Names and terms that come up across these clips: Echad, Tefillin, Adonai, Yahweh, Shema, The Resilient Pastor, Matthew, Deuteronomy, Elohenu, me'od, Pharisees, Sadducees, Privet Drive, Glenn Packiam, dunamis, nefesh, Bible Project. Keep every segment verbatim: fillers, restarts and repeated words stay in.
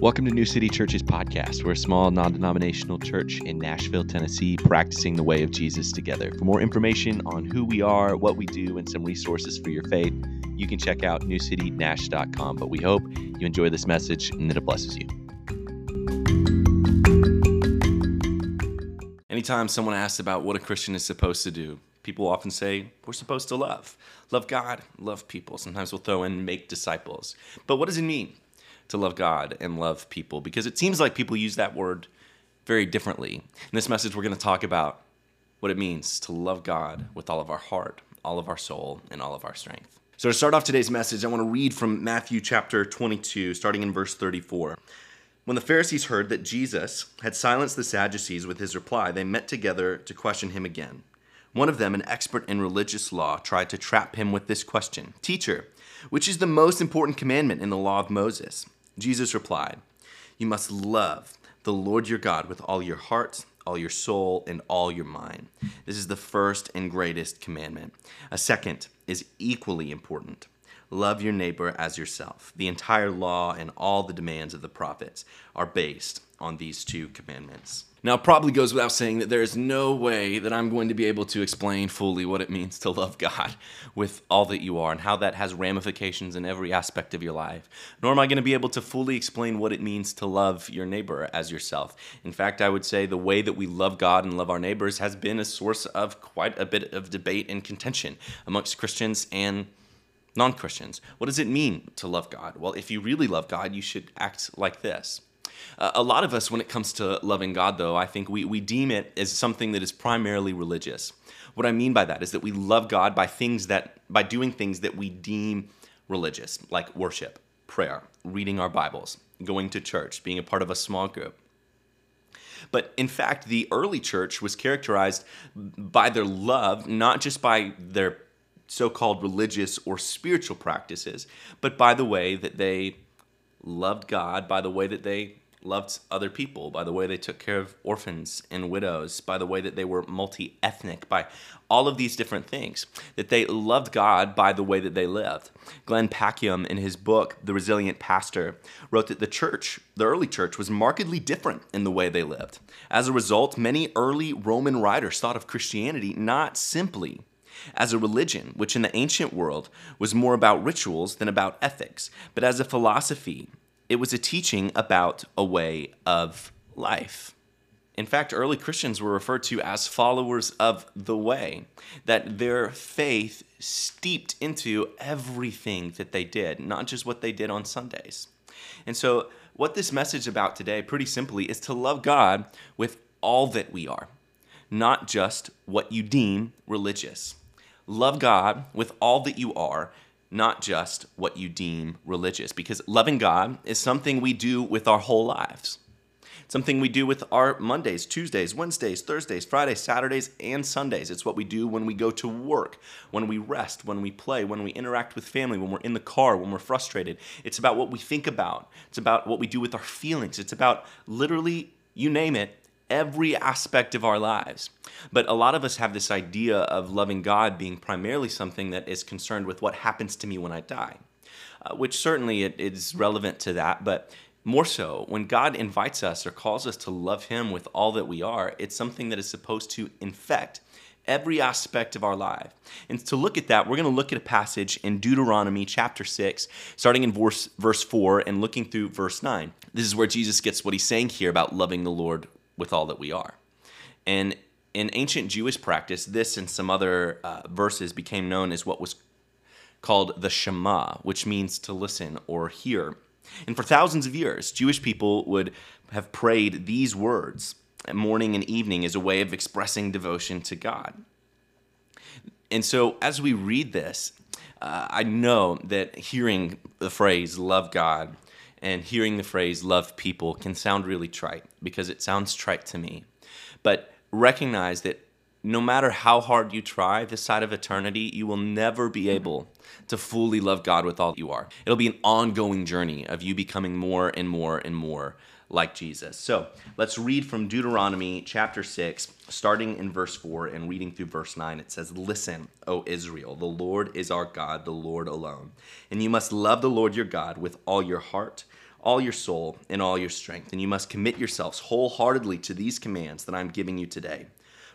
Welcome to New City Church's podcast. We're a small non-denominational church in Nashville, Tennessee, practicing the way of Jesus together. For more information on who we are, what we do, and some resources for your faith, you can check out new city nash dot com. But we hope you enjoy this message and that it blesses you. Anytime someone asks about what a Christian is supposed to do, people often say, we're supposed to love. Love God, love people. Sometimes we'll throw in make disciples. But what does it mean to love God and love people? Because it seems like people use that word very differently. In this message, we're going to talk about what it means to love God with all of our heart, all of our soul, and all of our strength. So to start off today's message, I want to read from Matthew chapter twenty-two, starting in verse thirty-four. When the Pharisees heard that Jesus had silenced the Sadducees with his reply, they met together to question him again. One of them, an expert in religious law, tried to trap him with this question. Teacher, which is the most important commandment in the law of Moses? Jesus replied, you must love the Lord your God with all your heart, all your soul, and all your mind. This is the first and greatest commandment. A second is equally important. Love your neighbor as yourself. The entire law and all the demands of the prophets are based on these two commandments. Now, it probably goes without saying that there is no way that I'm going to be able to explain fully what it means to love God with all that you are and how that has ramifications in every aspect of your life. Nor am I going to be able to fully explain what it means to love your neighbor as yourself. In fact, I would say the way that we love God and love our neighbors has been a source of quite a bit of debate and contention amongst Christians and non-Christians. What does it mean to love God? Well, if you really love God, you should act like this. Uh, a lot of us, when it comes to loving God, though, I think we, we deem it as something that is primarily religious. What I mean by that is that we love God by things that, by doing things that we deem religious, like worship, prayer, reading our Bibles, going to church, being a part of a small group. But in fact, the early church was characterized by their love, not just by their so-called religious or spiritual practices, but by the way that they loved God, by the way that they loved other people, by the way they took care of orphans and widows, by the way that they were multi-ethnic, by all of these different things, that they loved God by the way that they lived. Glenn Packiam, in his book, The Resilient Pastor, wrote that the church, the early church, was markedly different in the way they lived. As a result, many early Roman writers thought of Christianity not simply as a religion, which in the ancient world was more about rituals than about ethics, but as a philosophy, it was a teaching about a way of life. In fact, early Christians were referred to as followers of the way, that their faith steeped into everything that they did, not just what they did on Sundays. And so what this message about today, pretty simply, is to love God with all that we are, not just what you deem religious. Love God with all that you are, not just what you deem religious. Because loving God is something we do with our whole lives. Something we do with our Mondays, Tuesdays, Wednesdays, Thursdays, Fridays, Saturdays, and Sundays. It's what we do when we go to work, when we rest, when we play, when we interact with family, when we're in the car, when we're frustrated. It's about what we think about. It's about what we do with our feelings. It's about literally, you name it, every aspect of our lives. But a lot of us have this idea of loving God being primarily something that is concerned with what happens to me when I die, uh, which certainly it is relevant to that, but more so, when God invites us or calls us to love him with all that we are, it's something that is supposed to infect every aspect of our life. And to look at that, we're going to look at a passage in Deuteronomy chapter six, starting in verse, verse four and looking through verse nine. This is where Jesus gets what he's saying here about loving the Lord with all that we are. And in ancient Jewish practice, this and some other uh, verses became known as what was called the Shema, which means to listen or hear. And for thousands of years, Jewish people would have prayed these words morning and evening as a way of expressing devotion to God. And so as we read this, uh, I know that hearing the phrase, love God, and hearing the phrase love people can sound really trite, because it sounds trite to me. But recognize that no matter how hard you try this side of eternity, you will never be able to fully love God with all you are. It'll be an ongoing journey of you becoming more and more and more like Jesus. So let's read from Deuteronomy chapter six, starting in verse four and reading through verse nine. It says, listen, O Israel, the Lord is our God, the Lord alone. And you must love the Lord your God with all your heart, all your soul and all your strength, and you must commit yourselves wholeheartedly to these commands that I'm giving you today.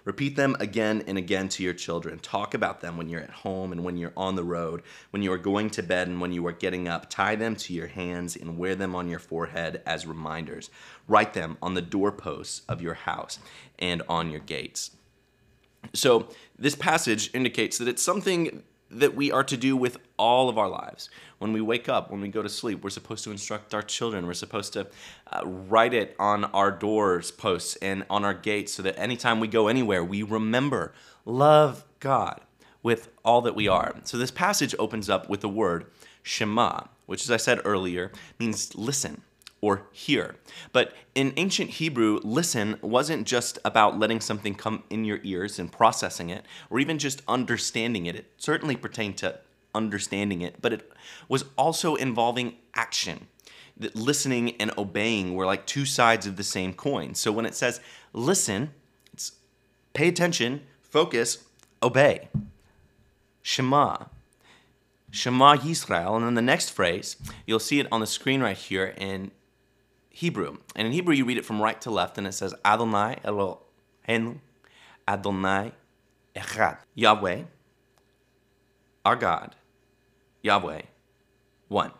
Repeat them again and again to your children. Talk about them when you're at home and when you're on the road, when you are going to bed and when you are getting up. Tie them to your hands and wear them on your forehead as reminders. Write them on the doorposts of your house and on your gates. So this passage indicates that it's something that we are to do with all of our lives. When we wake up, when we go to sleep, we're supposed to instruct our children. We're supposed to uh, write it on our doors posts and on our gates so that anytime we go anywhere, we remember, love God with all that we are. So this passage opens up with the word Shema, which, as I said earlier, means listen or hear. But in ancient Hebrew, listen wasn't just about letting something come in your ears and processing it, or even just understanding it. It certainly pertained to understanding it, but it was also involving action. That listening and obeying were like two sides of the same coin. So when it says listen, it's pay attention, focus, obey. Shema. Shema Yisrael. And then the next phrase, you'll see it on the screen right here in Hebrew. And in Hebrew, you read it from right to left, and it says Adonai Elohenu, Adonai Echad. Yahweh, our God, Yahweh, one.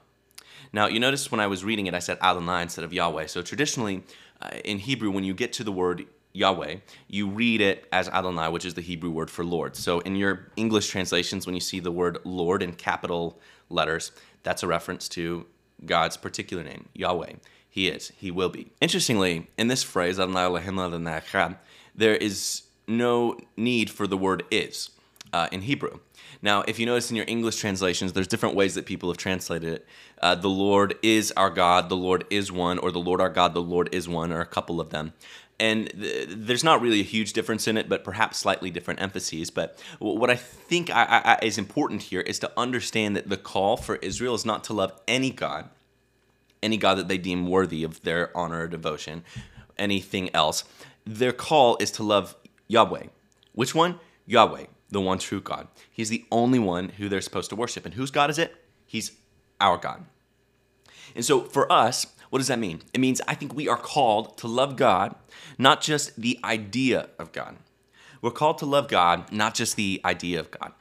Now, you notice when I was reading it, I said Adonai instead of Yahweh. So traditionally, uh, in Hebrew, when you get to the word Yahweh, you read it as Adonai, which is the Hebrew word for Lord. So in your English translations, when you see the word Lord in capital letters, that's a reference to God's particular name, Yahweh. He is, he will be. Interestingly, in this phrase, there is no need for the word is uh, in Hebrew. Now, if you notice in your English translations, there's different ways that people have translated it. Uh, the Lord is our God, the Lord is one, or the Lord our God, the Lord is one, or a couple of them. And th- there's not really a huge difference in it, but perhaps slightly different emphases. But what I think I, I, I is important here is to understand that the call for Israel is not to love any God, any God that they deem worthy of their honor or devotion, anything else. Their call is to love Yahweh. Which one? Yahweh, the one true God. He's the only one who they're supposed to worship. And whose God is it? He's our God. And so for us, what does that mean? It means I think we are called to love God, not just the idea of God. We're called to love God, not just the idea of God.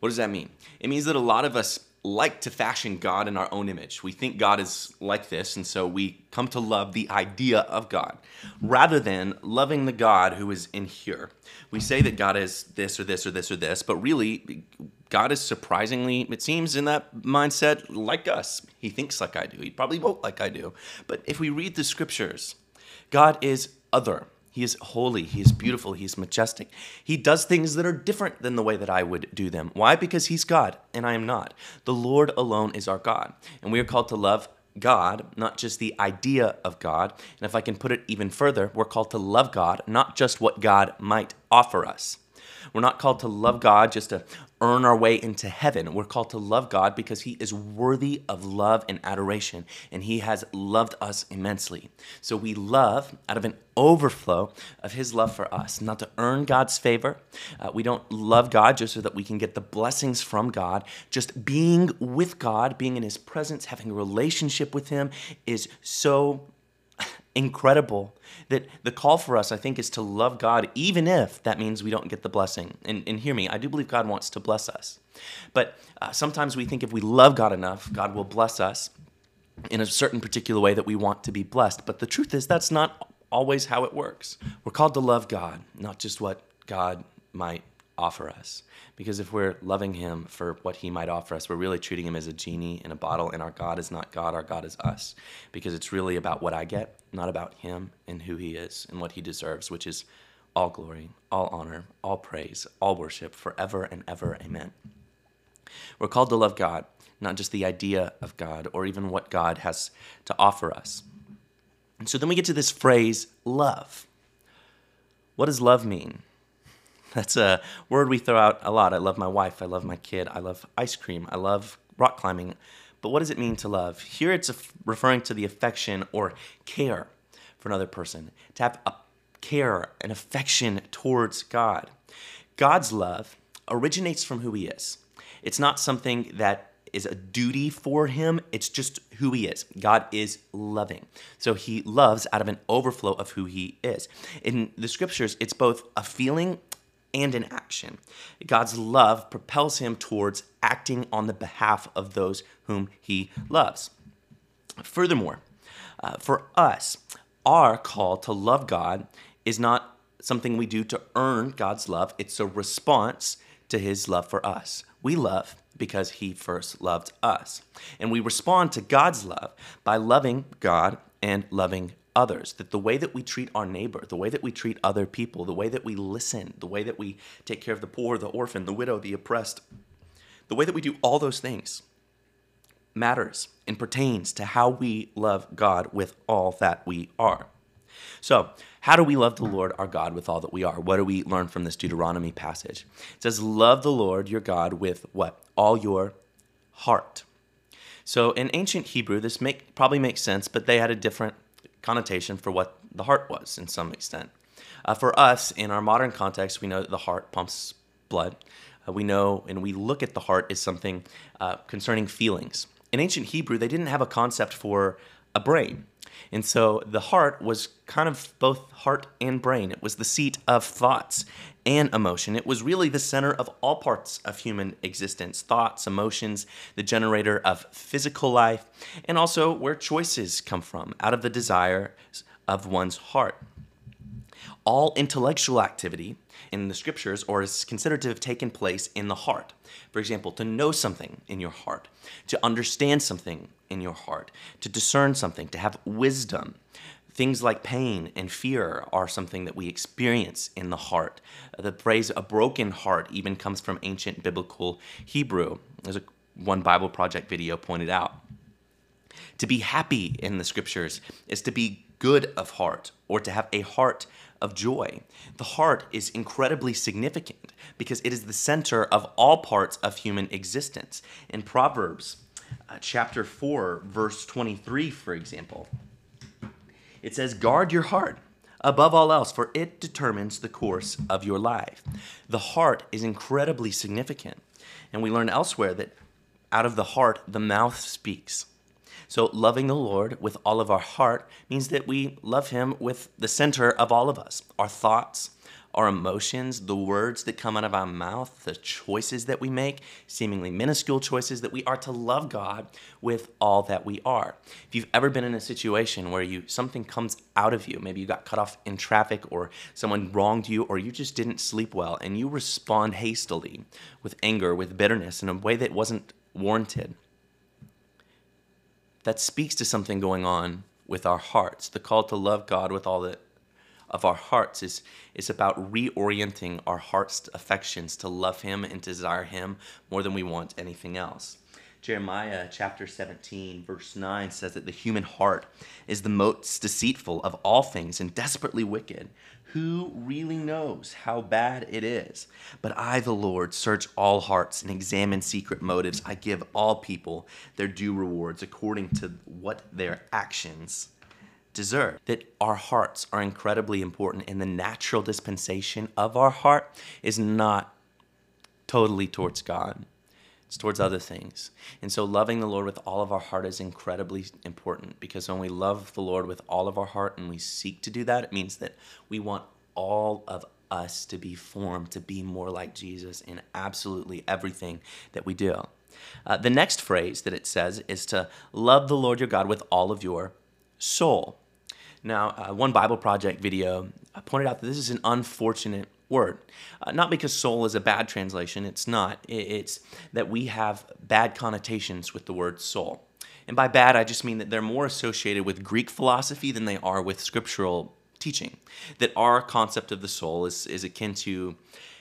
What does that mean? It means that a lot of us like to fashion God in our own image. We think God is like this, and so we come to love the idea of God, rather than loving the God who is in here. We say that God is this or this or this or this, but really, God is surprisingly, it seems in that mindset, like us. He thinks like I do. He probably won't like I do. But if we read the scriptures, God is other. He is holy, he is beautiful, he is majestic. He does things that are different than the way that I would do them. Why? Because he's God, and I am not. The Lord alone is our God, and we are called to love God, not just the idea of God. And if I can put it even further, we're called to love God, not just what God might offer us. We're not called to love God just to earn our way into heaven. We're called to love God because he is worthy of love and adoration, and he has loved us immensely. So we love out of an overflow of his love for us, not to earn God's favor. Uh, we don't love God just so that we can get the blessings from God. Just being with God, being in his presence, having a relationship with him is so incredible that the call for us, I think, is to love God, even if that means we don't get the blessing. And, and hear me, I do believe God wants to bless us. But uh, sometimes we think if we love God enough, God will bless us in a certain particular way that we want to be blessed. But the truth is, that's not always how it works. We're called to love God, not just what God might offer us. Because if we're loving him for what he might offer us, we're really treating him as a genie in a bottle, and our God is not God, our God is us. Because it's really about what I get, not about him and who he is and what he deserves, which is all glory, all honor, all praise, all worship, forever and ever, amen. We're called to love God, not just the idea of God or even what God has to offer us. And so then we get to this phrase, love. What does love mean? That's a word we throw out a lot. I love my wife. I love my kid. I love ice cream. I love rock climbing. But what does it mean to love? Here it's referring to the affection or care for another person, to have a care, an affection towards God. God's love originates from who he is. It's not something that is a duty for him. It's just who he is. God is loving. So he loves out of an overflow of who he is. In the scriptures, it's both a feeling and an action. God's love propels him towards acting on the behalf of those whom he loves. Furthermore, uh, for us, our call to love God is not something we do to earn God's love. It's a response to his love for us. We love because he first loved us. And we respond to God's love by loving God and loving others. That the way that we treat our neighbor, the way that we treat other people, the way that we listen, the way that we take care of the poor, the orphan, the widow, the oppressed, the way that we do all those things matters and pertains to how we love God with all that we are. So, how do we love the Lord our God with all that we are? What do we learn from this Deuteronomy passage? It says, love the Lord your God with what? All your heart. So in ancient Hebrew, this make, probably makes sense, but they had a different connotation for what the heart was in some extent. Uh, for us, in our modern context, we know that the heart pumps blood. Uh, we know and we look at the heart as something uh, concerning feelings. In ancient Hebrew, they didn't have a concept for a brain. And so the heart was kind of both heart and brain. It was the seat of thoughts and emotion. It was really the center of all parts of human existence, thoughts, emotions, the generator of physical life, and also where choices come from, out of the desires of one's heart. All intellectual activity in the scriptures or is considered to have taken place in the heart. For example, to know something in your heart, to understand something in your heart, to discern something, to have wisdom. Things like pain and fear are something that we experience in the heart. The phrase a broken heart even comes from ancient biblical Hebrew. There's a, one Bible Project video pointed out. To be happy in the scriptures is to be good of heart or to have a heart of joy. The heart is incredibly significant because it is the center of all parts of human existence. In Proverbs uh, chapter four, verse twenty-three, for example, it says, guard your heart above all else, for it determines the course of your life. The heart is incredibly significant. And we learn elsewhere that out of the heart, the mouth speaks. So loving the Lord with all of our heart means that we love him with the center of all of us, our thoughts, our emotions, the words that come out of our mouth, the choices that we make, seemingly minuscule choices, that we are to love God with all that we are. If you've ever been in a situation where you something comes out of you, maybe you got cut off in traffic or someone wronged you or you just didn't sleep well and you respond hastily with anger, with bitterness in a way that wasn't warranted, that speaks to something going on with our hearts. The call to love God with all that of our hearts is, is about reorienting our heart's affections to love him and desire him more than we want anything else. Jeremiah chapter seventeen, verse nine says that the human heart is the most deceitful of all things and desperately wicked. Who really knows how bad it is? But I, the Lord, search all hearts and examine secret motives. I give all people their due rewards according to what their actions deserve. That our hearts are incredibly important, and the natural dispensation of our heart is not totally towards God. Towards other things. And so loving the Lord with all of our heart is incredibly important, because when we love the Lord with all of our heart and we seek to do that, it means that we want all of us to be formed, to be more like Jesus in absolutely everything that we do. Uh, the next phrase that it says is to love the Lord your God with all of your soul. Now, uh, one Bible Project video pointed out that this is an unfortunate word. Uh, not because soul is a bad translation, it's not. It's that we have bad connotations with the word soul. And by bad, I just mean that they're more associated with Greek philosophy than they are with scriptural teaching. That our concept of the soul is, is akin to,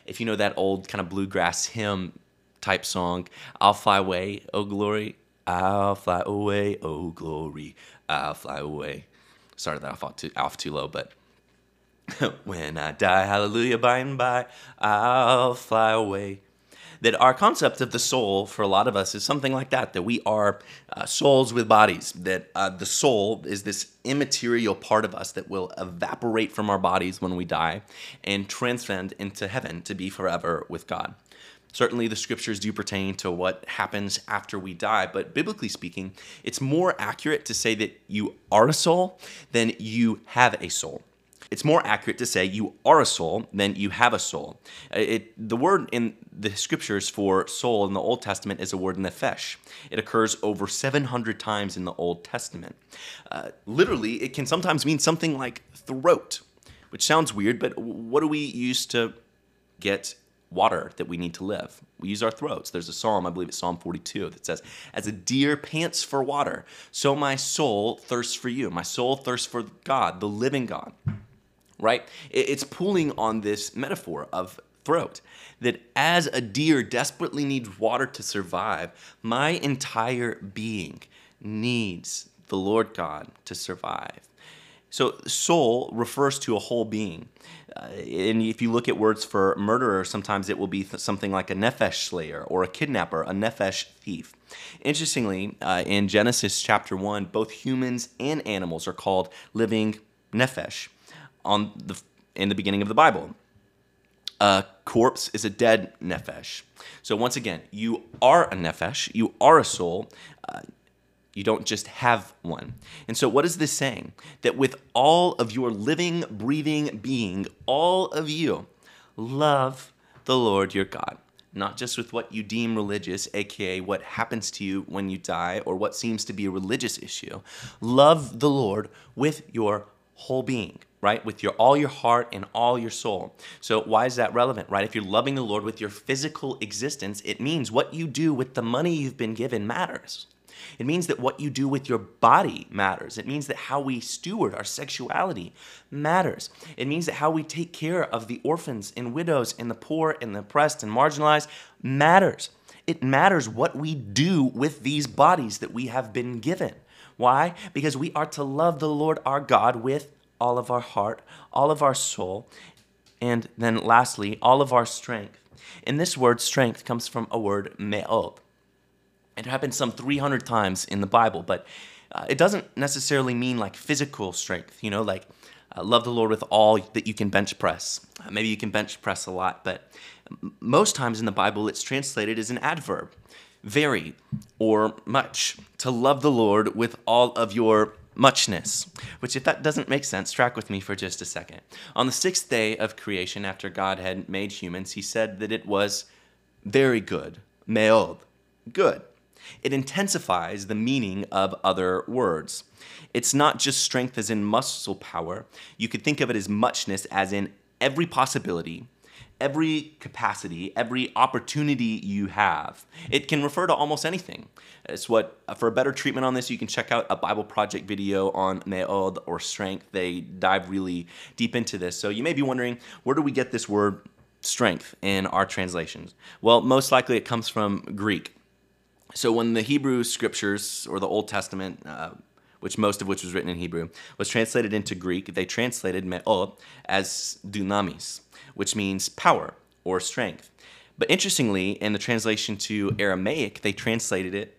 if you know that old kind of bluegrass hymn type song, I'll fly away, oh glory, I'll fly away, oh glory, I'll fly away. Started that off too, off too low, but when I die, hallelujah, by and by, I'll fly away. That our concept of the soul, for a lot of us, is something like that, that we are uh, souls with bodies, that uh, the soul is this immaterial part of us that will evaporate from our bodies when we die and transcend into heaven to be forever with God. Certainly the scriptures do pertain to what happens after we die, but biblically speaking, it's more accurate to say that you are a soul than you have a soul. It's more accurate to say you are a soul than you have a soul. It, the word in the scriptures for soul in the Old Testament is a word nefesh. It occurs over seven hundred times in the Old Testament. Uh, literally, it can sometimes mean something like throat, which sounds weird, but what do we use to get water that we need to live? We use our throats. There's a psalm, I believe it's Psalm forty-two, that says, "As a deer pants for water, so my soul thirsts for you." My soul thirsts for God, the living God. Right? It's pulling on this metaphor of throat, that as a deer desperately needs water to survive, my entire being needs the Lord God to survive. So soul refers to a whole being. Uh, and if you look at words for murderer, sometimes it will be th- something like a nefesh slayer or a kidnapper, a nefesh thief. Interestingly, uh, in Genesis chapter one, both humans and animals are called living nefesh. On the, in the beginning of the Bible, a corpse is a dead nefesh. So once again, you are a nefesh, you are a soul, uh, you don't just have one. And so what is this saying? That with all of your living, breathing being, all of you, love the Lord your God. Not just with what you deem religious, aka what happens to you when you die or what seems to be a religious issue. Love the Lord with your whole being, right? With your all your heart and all your soul. So why is that relevant, right? If you're loving the Lord with your physical existence, it means what you do with the money you've been given matters. It means that what you do with your body matters. It means that how we steward our sexuality matters. It means that how we take care of the orphans and widows and the poor and the oppressed and marginalized matters. It matters what we do with these bodies that we have been given. Why? Because we are to love the Lord our God with all of our heart, all of our soul, and then lastly, all of our strength. And this word strength comes from a word me'od. It happens some three hundred times in the Bible, but uh, it doesn't necessarily mean like physical strength, you know, like uh, love the Lord with all that you can bench press. Uh, maybe you can bench press a lot, but m- most times in the Bible, it's translated as an adverb. Very, or much, to love the Lord with all of your muchness. Which, if that doesn't make sense, track with me for just a second. On the sixth day of creation, after God had made humans, he said that it was very good, me'od, good. It intensifies the meaning of other words. It's not just strength as in muscle power. You could think of it as muchness, as in every possibility, every capacity, every opportunity you have. It can refer to almost anything. It's what, for a better treatment on this, you can check out a Bible Project video on me'od or strength. They dive really deep into this. So you may be wondering, where do we get this word strength in our translations? Well, most likely it comes from Greek. So when the Hebrew scriptures or the Old Testament, uh, which most of which was written in Hebrew, was translated into Greek, they translated me'od as dunamis, which means power or strength. But interestingly, in the translation to Aramaic, they translated it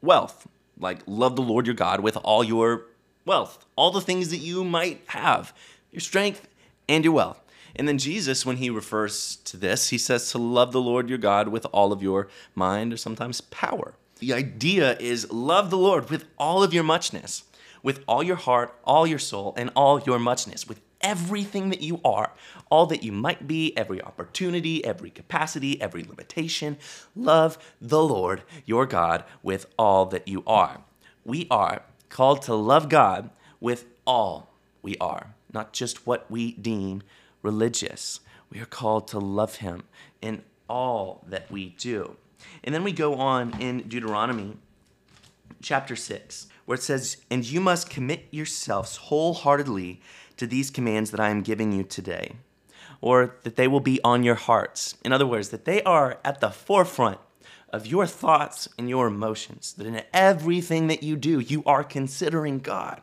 wealth, like love the Lord your God with all your wealth, all the things that you might have, your strength and your wealth. And then Jesus, when he refers to this, he says to love the Lord your God with all of your mind, or sometimes power. The idea is love the Lord with all of your muchness, with all your heart, all your soul, and all your muchness, with everything that you are, all that you might be, every opportunity, every capacity, every limitation. Love the Lord your God with all that you are. We are called to love God with all we are, not just what we deem religious. We are called to love him in all that we do. And then we go on in Deuteronomy chapter six, where it says, "And you must commit yourselves wholeheartedly to these commands that I am giving you today," or that they will be on your hearts. In other words, that they are at the forefront of your thoughts and your emotions, that in everything that you do, you are considering God.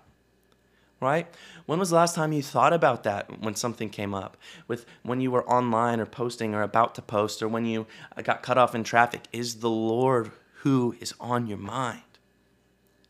Right? When was the last time you thought about that when something came up? With when you were online or posting or about to post, or when you got cut off in traffic? Is the Lord who is on your mind?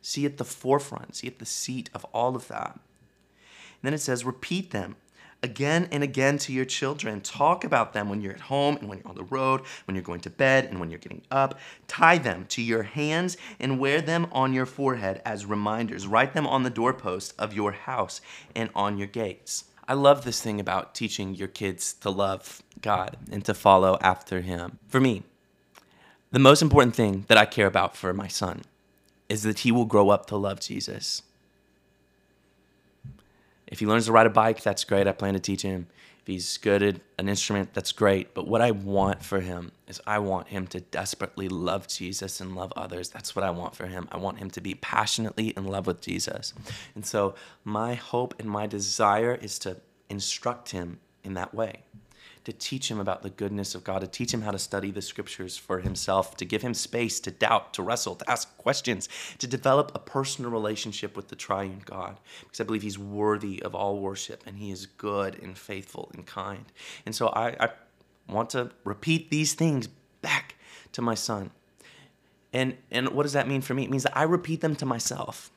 See at the forefront, see at the seat of all of that. And then it says, repeat them again and again to your children. Talk about them when you're at home and when you're on the road, when you're going to bed and when you're getting up. Tie them to your hands and wear them on your forehead as reminders. Write them on the doorpost of your house and on your gates. I love this thing about teaching your kids to love God and to follow after him. For me, the most important thing that I care about for my son is that he will grow up to love Jesus. If he learns to ride a bike, that's great. I plan to teach him. If he's good at an instrument, that's great. But what I want for him is I want him to desperately love Jesus and love others. That's what I want for him. I want him to be passionately in love with Jesus. And so my hope and my desire is to instruct him in that way, to teach him about the goodness of God, to teach him how to study the scriptures for himself, to give him space to doubt, to wrestle, to ask questions, to develop a personal relationship with the triune God, because I believe he's worthy of all worship and he is good and faithful and kind. And so I, I want to repeat these things back to my son. And, and what does that mean for me? It means that I repeat them to myself.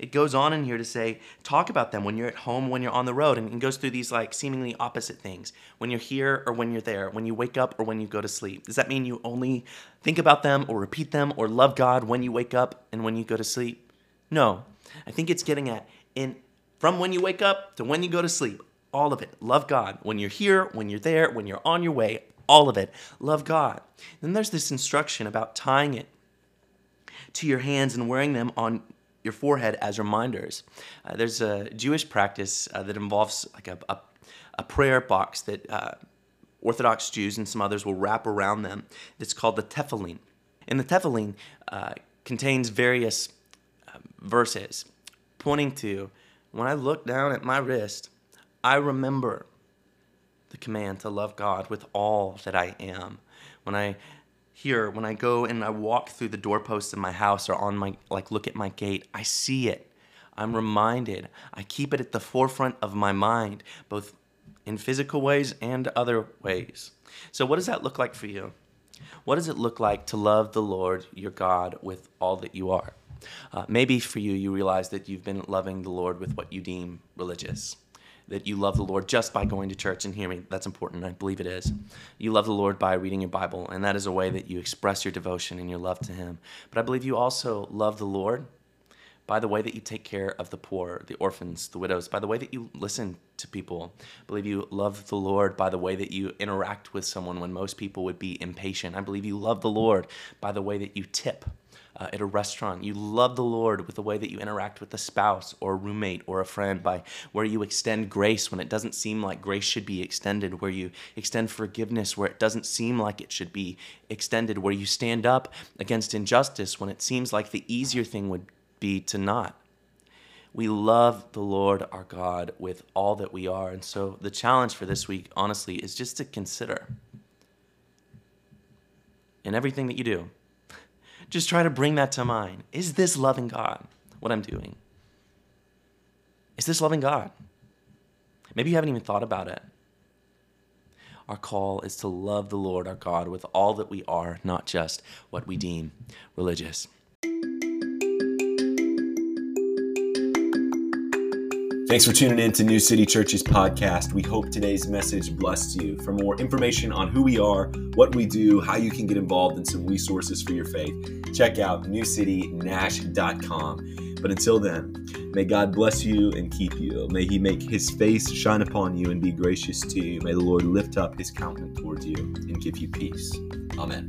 It goes on in here to say, talk about them when you're at home, when you're on the road, and it goes through these like seemingly opposite things. When you're here or when you're there, when you wake up or when you go to sleep. Does that mean you only think about them or repeat them or love God when you wake up and when you go to sleep? No. I think it's getting at in from when you wake up to when you go to sleep, all of it. Love God when you're here, when you're there, when you're on your way, all of it. Love God. Then there's this instruction about tying it to your hands and wearing them on your forehead as reminders. Uh, there's a Jewish practice uh, that involves like a, a, a prayer box that uh, Orthodox Jews and some others will wrap around them. It's called the Tefillin. And the Tefillin uh, contains various uh, verses pointing to, when I look down at my wrist, I remember the command to love God with all that I am. When I Here, when I go and I walk through the doorposts of my house or on my, like, look at my gate, I see it. I'm reminded. I keep it at the forefront of my mind, both in physical ways and other ways. So what does that look like for you? What does it look like to love the Lord your God with all that you are? Uh, maybe for you, you realize that you've been loving the Lord with what you deem religious, that you love the Lord just by going to church. And hear me, that's important. I believe it is. You love the Lord by reading your Bible, and that is a way that you express your devotion and your love to him. But I believe you also love the Lord by the way that you take care of the poor, the orphans, the widows, by the way that you listen to people. I believe you love the Lord by the way that you interact with someone when most people would be impatient. I believe you love the Lord by the way that you tip Uh, at a restaurant. You love the Lord with the way that you interact with a spouse or a roommate or a friend, by where you extend grace when it doesn't seem like grace should be extended, where you extend forgiveness where it doesn't seem like it should be extended, where you stand up against injustice when it seems like the easier thing would be to not. We love the Lord our God with all that we are. And so the challenge for this week, honestly, is just to consider in everything that you do, just try to bring that to mind. Is this loving God, what I'm doing? Is this loving God? Maybe you haven't even thought about it. Our call is to love the Lord our God with all that we are, not just what we deem religious. Thanks for tuning in to New City Church's podcast. We hope today's message blessed you. For more information on who we are, what we do, how you can get involved, and some resources for your faith, check out new city nash dot com. But until then, may God bless you and keep you. May he make his face shine upon you and be gracious to you. May the Lord lift up his countenance towards you and give you peace. Amen.